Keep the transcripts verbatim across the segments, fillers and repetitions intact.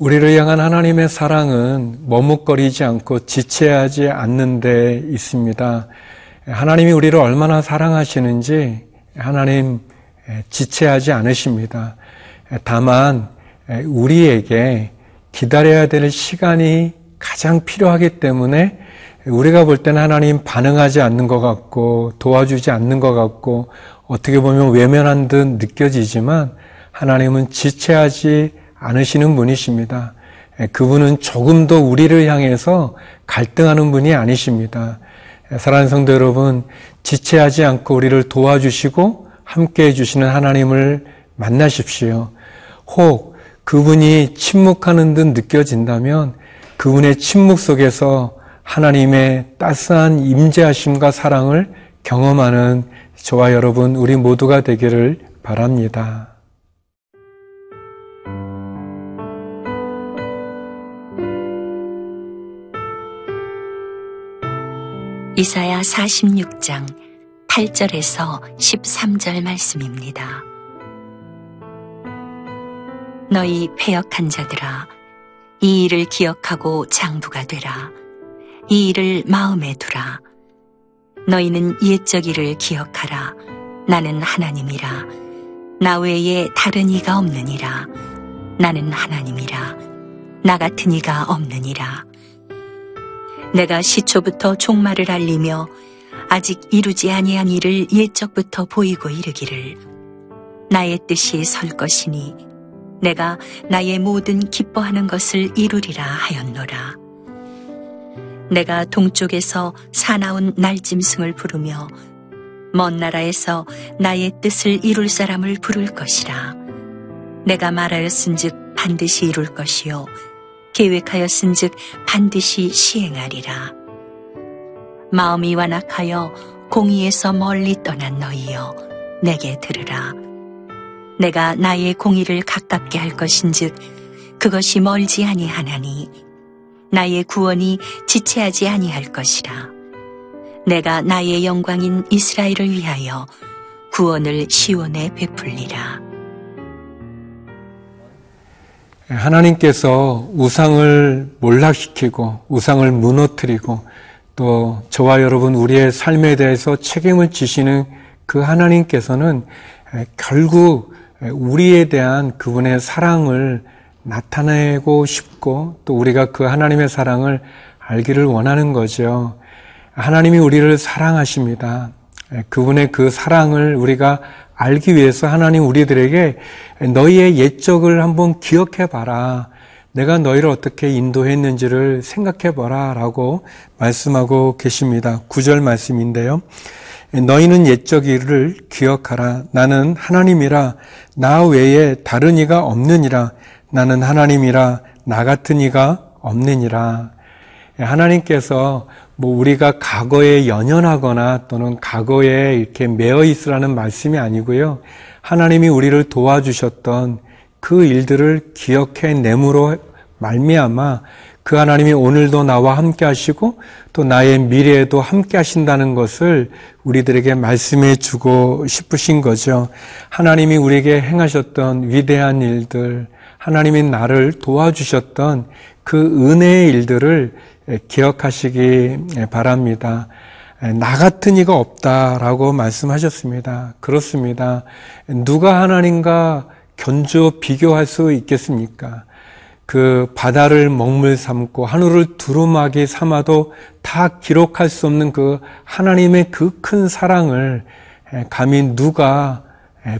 우리를 향한 하나님의 사랑은 머뭇거리지 않고 지체하지 않는 데 있습니다. 하나님이 우리를 얼마나 사랑하시는지 하나님 지체하지 않으십니다. 다만 우리에게 기다려야 될 시간이 가장 필요하기 때문에 우리가 볼 때는 하나님 반응하지 않는 것 같고 도와주지 않는 것 같고 어떻게 보면 외면한 듯 느껴지지만 하나님은 지체하지 않으시는 분이십니다. 그분은 조금도 우리를 향해서 갈등하는 분이 아니십니다. 사랑하는 성도 여러분, 지체하지 않고 우리를 도와주시고 함께해 주시는 하나님을 만나십시오. 혹 그분이 침묵하는 듯 느껴진다면 그분의 침묵 속에서 하나님의 따스한 임재하심과 사랑을 경험하는 저와 여러분, 우리 모두가 되기를 바랍니다. 이사야 사십육 장 팔 절에서 십삼 절 말씀입니다. 너희 패역한 자들아, 이 일을 기억하고 장부가 되라. 이 일을 마음에 두라. 너희는 옛적 일을 기억하라. 나는 하나님이라. 나 외에 다른 이가 없느니라. 나는 하나님이라. 나 같은 이가 없느니라. 내가 시초부터 종말을 알리며 아직 이루지 아니한 일을 옛적부터 보이고 이르기를 나의 뜻이 설 것이니 내가 나의 모든 기뻐하는 것을 이루리라 하였노라. 내가 동쪽에서 사나운 날짐승을 부르며 먼 나라에서 나의 뜻을 이룰 사람을 부를 것이라. 내가 말하였은즉 반드시 이룰 것이요 계획하였은즉 반드시 시행하리라. 마음이 완악하여 공의에서 멀리 떠난 너희여, 내게 들으라. 내가 나의 공의를 가깝게 할 것인즉 그것이 멀지 아니하나니 나의 구원이 지체하지 아니할 것이라. 내가 나의 영광인 이스라엘을 위하여 구원을 시온에 베풀리라. 하나님께서 우상을 몰락시키고 우상을 무너뜨리고 또 저와 여러분 우리의 삶에 대해서 책임을 지시는 그 하나님께서는 결국 우리에 대한 그분의 사랑을 나타내고 싶고 또 우리가 그 하나님의 사랑을 알기를 원하는 거죠. 하나님이 우리를 사랑하십니다. 그분의 그 사랑을 우리가 알기 위해서 하나님 우리들에게 너희의 옛적을 한번 기억해봐라. 내가 너희를 어떻게 인도했는지를 생각해봐라 라고 말씀하고 계십니다. 구 절 말씀인데요. 너희는 옛적 일을 기억하라. 나는 하나님이라. 나 외에 다른 이가 없느니라. 나는 하나님이라. 나 같은 이가 없느니라. 하나님께서 뭐 우리가 과거에 연연하거나 또는 과거에 이렇게 매어 있으라는 말씀이 아니고요. 하나님이 우리를 도와주셨던 그 일들을 기억해내므로 말미암아 그 하나님이 오늘도 나와 함께 하시고 또 나의 미래에도 함께 하신다는 것을 우리들에게 말씀해 주고 싶으신 거죠. 하나님이 우리에게 행하셨던 위대한 일들, 하나님이 나를 도와주셨던 그 은혜의 일들을 기억하시기 바랍니다. 나 같은 이가 없다라고 말씀하셨습니다. 그렇습니다. 누가 하나님과 견주어 비교할 수 있겠습니까? 그 바다를 먹물 삼고 하늘을 두루마기 삼아도 다 기록할 수 없는 그 하나님의 그 큰 사랑을 감히 누가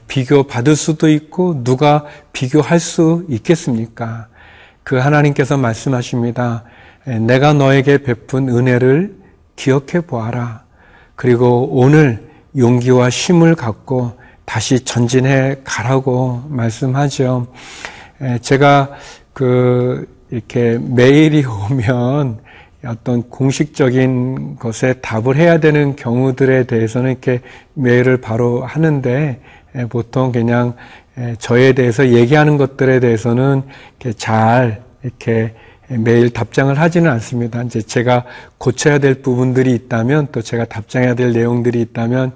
비교받을 수도 있고 누가 비교할 수 있겠습니까? 그 하나님께서 말씀하십니다. 내가 너에게 베푼 은혜를 기억해 보아라. 그리고 오늘 용기와 힘을 갖고 다시 전진해 가라고 말씀하죠. 제가 그 이렇게 메일이 오면 어떤 공식적인 것에 답을 해야 되는 경우들에 대해서는 이렇게 메일을 바로 하는데, 보통 그냥 저에 대해서 얘기하는 것들에 대해서는 이렇게 잘 이렇게 매일 답장을 하지는 않습니다. 이제 제가 고쳐야 될 부분들이 있다면, 또 제가 답장해야 될 내용들이 있다면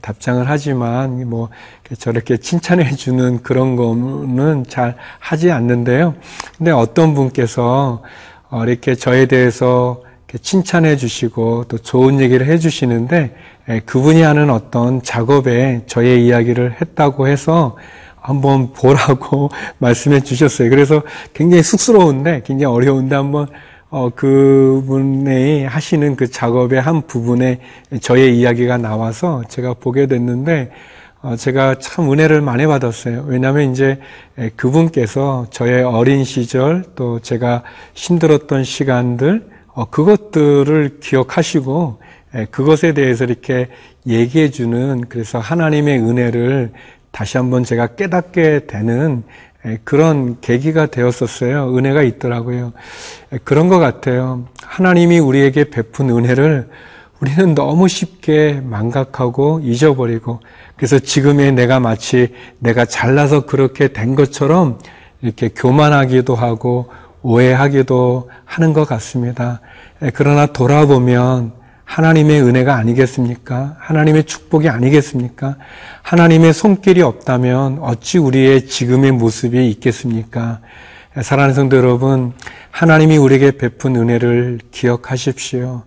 답장을 하지만, 뭐 저렇게 칭찬해 주는 그런 거는 잘 하지 않는데요. 근데 어떤 분께서 이렇게 저에 대해서 칭찬해 주시고 또 좋은 얘기를 해 주시는데, 그분이 하는 어떤 작업에 저의 이야기를 했다고 해서 한번 보라고 말씀해 주셨어요. 그래서 굉장히 쑥스러운데, 굉장히 어려운데, 한번 어, 그분이 하시는 그 작업의 한 부분에 저의 이야기가 나와서 제가 보게 됐는데, 어, 제가 참 은혜를 많이 받았어요. 왜냐하면 이제 그분께서 저의 어린 시절, 또 제가 힘들었던 시간들, 어, 그것들을 기억하시고 그것에 대해서 이렇게 얘기해 주는, 그래서 하나님의 은혜를 다시 한번 제가 깨닫게 되는 그런 계기가 되었었어요. 은혜가 있더라고요. 그런 것 같아요. 하나님이 우리에게 베푼 은혜를 우리는 너무 쉽게 망각하고 잊어버리고, 그래서 지금의 내가 마치 내가 잘나서 그렇게 된 것처럼 이렇게 교만하기도 하고 오해하기도 하는 것 같습니다. 그러나 돌아보면 하나님의 은혜가 아니겠습니까? 하나님의 축복이 아니겠습니까? 하나님의 손길이 없다면 어찌 우리의 지금의 모습이 있겠습니까? 사랑하는 성도 여러분, 하나님이 우리에게 베푼 은혜를 기억하십시오.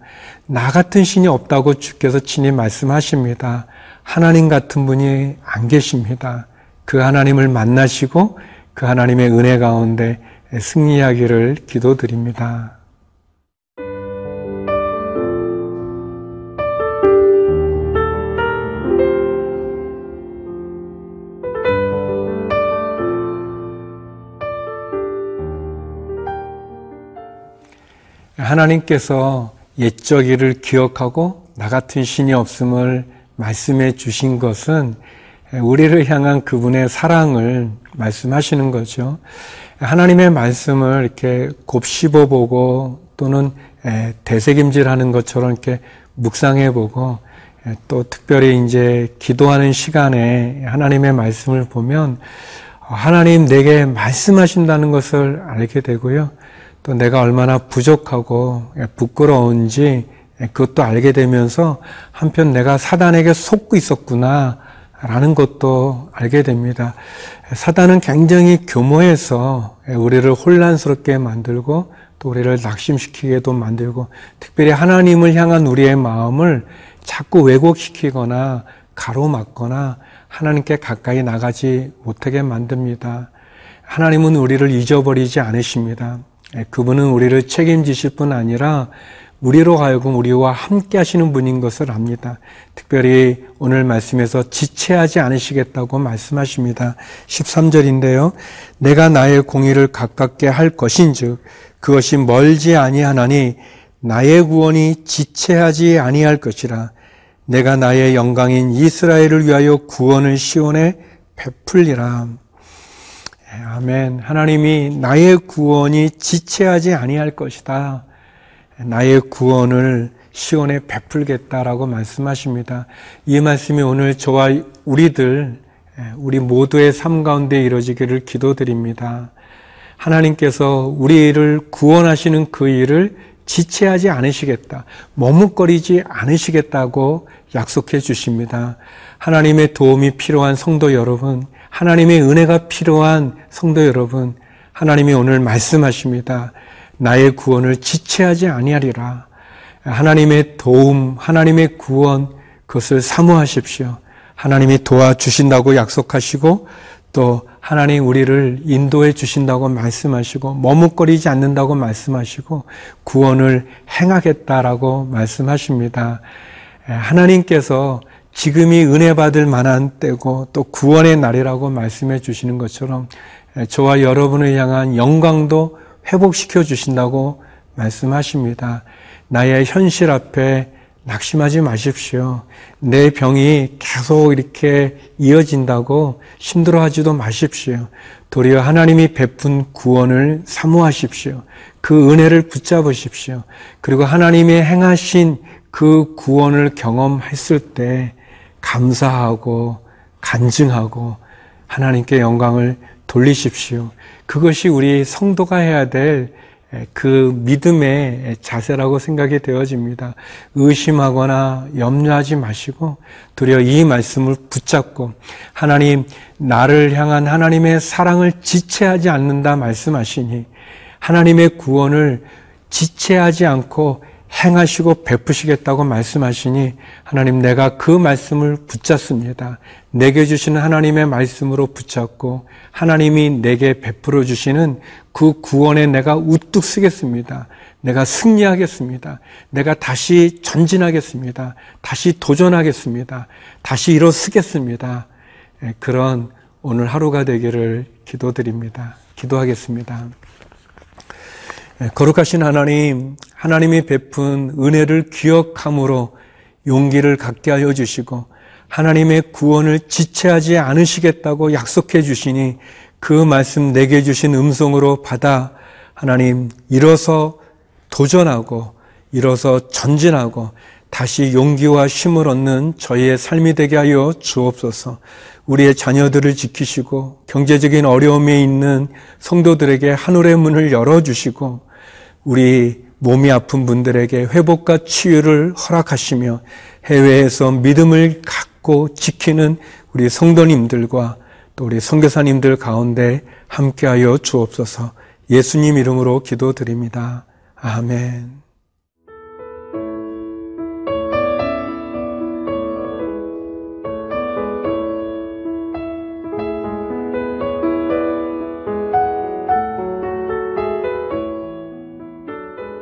나 같은 신이 없다고 주께서 친히 말씀하십니다. 하나님 같은 분이 안 계십니다. 그 하나님을 만나시고 그 하나님의 은혜 가운데 승리하기를 기도드립니다. 하나님께서 옛적 일을 기억하고 나 같은 신이 없음을 말씀해 주신 것은 우리를 향한 그분의 사랑을 말씀하시는 거죠. 하나님의 말씀을 이렇게 곱씹어 보고, 또는 되새김질하는 것처럼 이렇게 묵상해 보고, 또 특별히 이제 기도하는 시간에 하나님의 말씀을 보면 하나님 내게 말씀하신다는 것을 알게 되고요. 또 내가 얼마나 부족하고 부끄러운지 그것도 알게 되면서, 한편 내가 사단에게 속고 있었구나 라는 것도 알게 됩니다. 사단은 굉장히 교묘해서 우리를 혼란스럽게 만들고 또 우리를 낙심시키게도 만들고, 특별히 하나님을 향한 우리의 마음을 자꾸 왜곡시키거나 가로막거나 하나님께 가까이 나가지 못하게 만듭니다. 하나님은 우리를 잊어버리지 않으십니다. 그분은 우리를 책임지실 뿐 아니라 우리로 하여금 우리와 함께 하시는 분인 것을 압니다. 특별히 오늘 말씀에서 지체하지 않으시겠다고 말씀하십니다. 십삼 절인데요. 내가 나의 공의를 가깝게 할 것인즉 그것이 멀지 아니하나니 나의 구원이 지체하지 아니할 것이라. 내가 나의 영광인 이스라엘을 위하여 구원을 시온에 베풀리라. 아멘. 하나님이 나의 구원이 지체하지 아니할 것이다, 나의 구원을 시온에 베풀겠다라고 말씀하십니다. 이 말씀이 오늘 저와 우리들, 우리 모두의 삶 가운데 이루어지기를 기도드립니다. 하나님께서 우리를 구원하시는 그 일을 지체하지 않으시겠다, 머뭇거리지 않으시겠다고 약속해 주십니다. 하나님의 도움이 필요한 성도 여러분, 하나님의 은혜가 필요한 성도 여러분, 하나님이 오늘 말씀하십니다. 나의 구원을 지체하지 아니하리라. 하나님의 도움, 하나님의 구원, 그것을 사모하십시오. 하나님이 도와주신다고 약속하시고, 또 하나님 우리를 인도해 주신다고 말씀하시고, 머뭇거리지 않는다고 말씀하시고, 구원을 행하겠다라고 말씀하십니다. 하나님께서 지금이 은혜 받을 만한 때고 또 구원의 날이라고 말씀해 주시는 것처럼 저와 여러분을 향한 영광도 회복시켜 주신다고 말씀하십니다. 나의 현실 앞에 낙심하지 마십시오. 내 병이 계속 이렇게 이어진다고 힘들어하지도 마십시오. 도리어 하나님이 베푼 구원을 사모하십시오. 그 은혜를 붙잡으십시오. 그리고 하나님이 행하신 그 구원을 경험했을 때 감사하고 간증하고 하나님께 영광을 돌리십시오. 그것이 우리 성도가 해야 될 그 믿음의 자세라고 생각이 되어집니다. 의심하거나 염려하지 마시고 도리어 이 말씀을 붙잡고 하나님, 나를 향한 하나님의 사랑을 지체하지 않는다 말씀하시니 하나님의 구원을 지체하지 않고 행하시고 베푸시겠다고 말씀하시니 하나님, 내가 그 말씀을 붙잡습니다. 내게 주시는 하나님의 말씀으로 붙잡고 하나님이 내게 베풀어 주시는 그 구원에 내가 우뚝 서겠습니다. 내가 승리하겠습니다. 내가 다시 전진하겠습니다. 다시 도전하겠습니다. 다시 일어서겠습니다. 그런 오늘 하루가 되기를 기도드립니다. 기도하겠습니다. 거룩하신 하나님, 하나님이 베푼 은혜를 기억함으로 용기를 갖게 하여 주시고 하나님의 구원을 지체하지 않으시겠다고 약속해 주시니 그 말씀 내게 주신 음성으로 받아 하나님, 일어서 도전하고 일어서 전진하고 다시 용기와 힘을 얻는 저희의 삶이 되게 하여 주옵소서. 우리의 자녀들을 지키시고 경제적인 어려움에 있는 성도들에게 하늘의 문을 열어주시고 우리 몸이 아픈 분들에게 회복과 치유를 허락하시며 해외에서 믿음을 갖고 지키는 우리 성도님들과 또 우리 선교사님들 가운데 함께하여 주옵소서. 예수님 이름으로 기도드립니다. 아멘.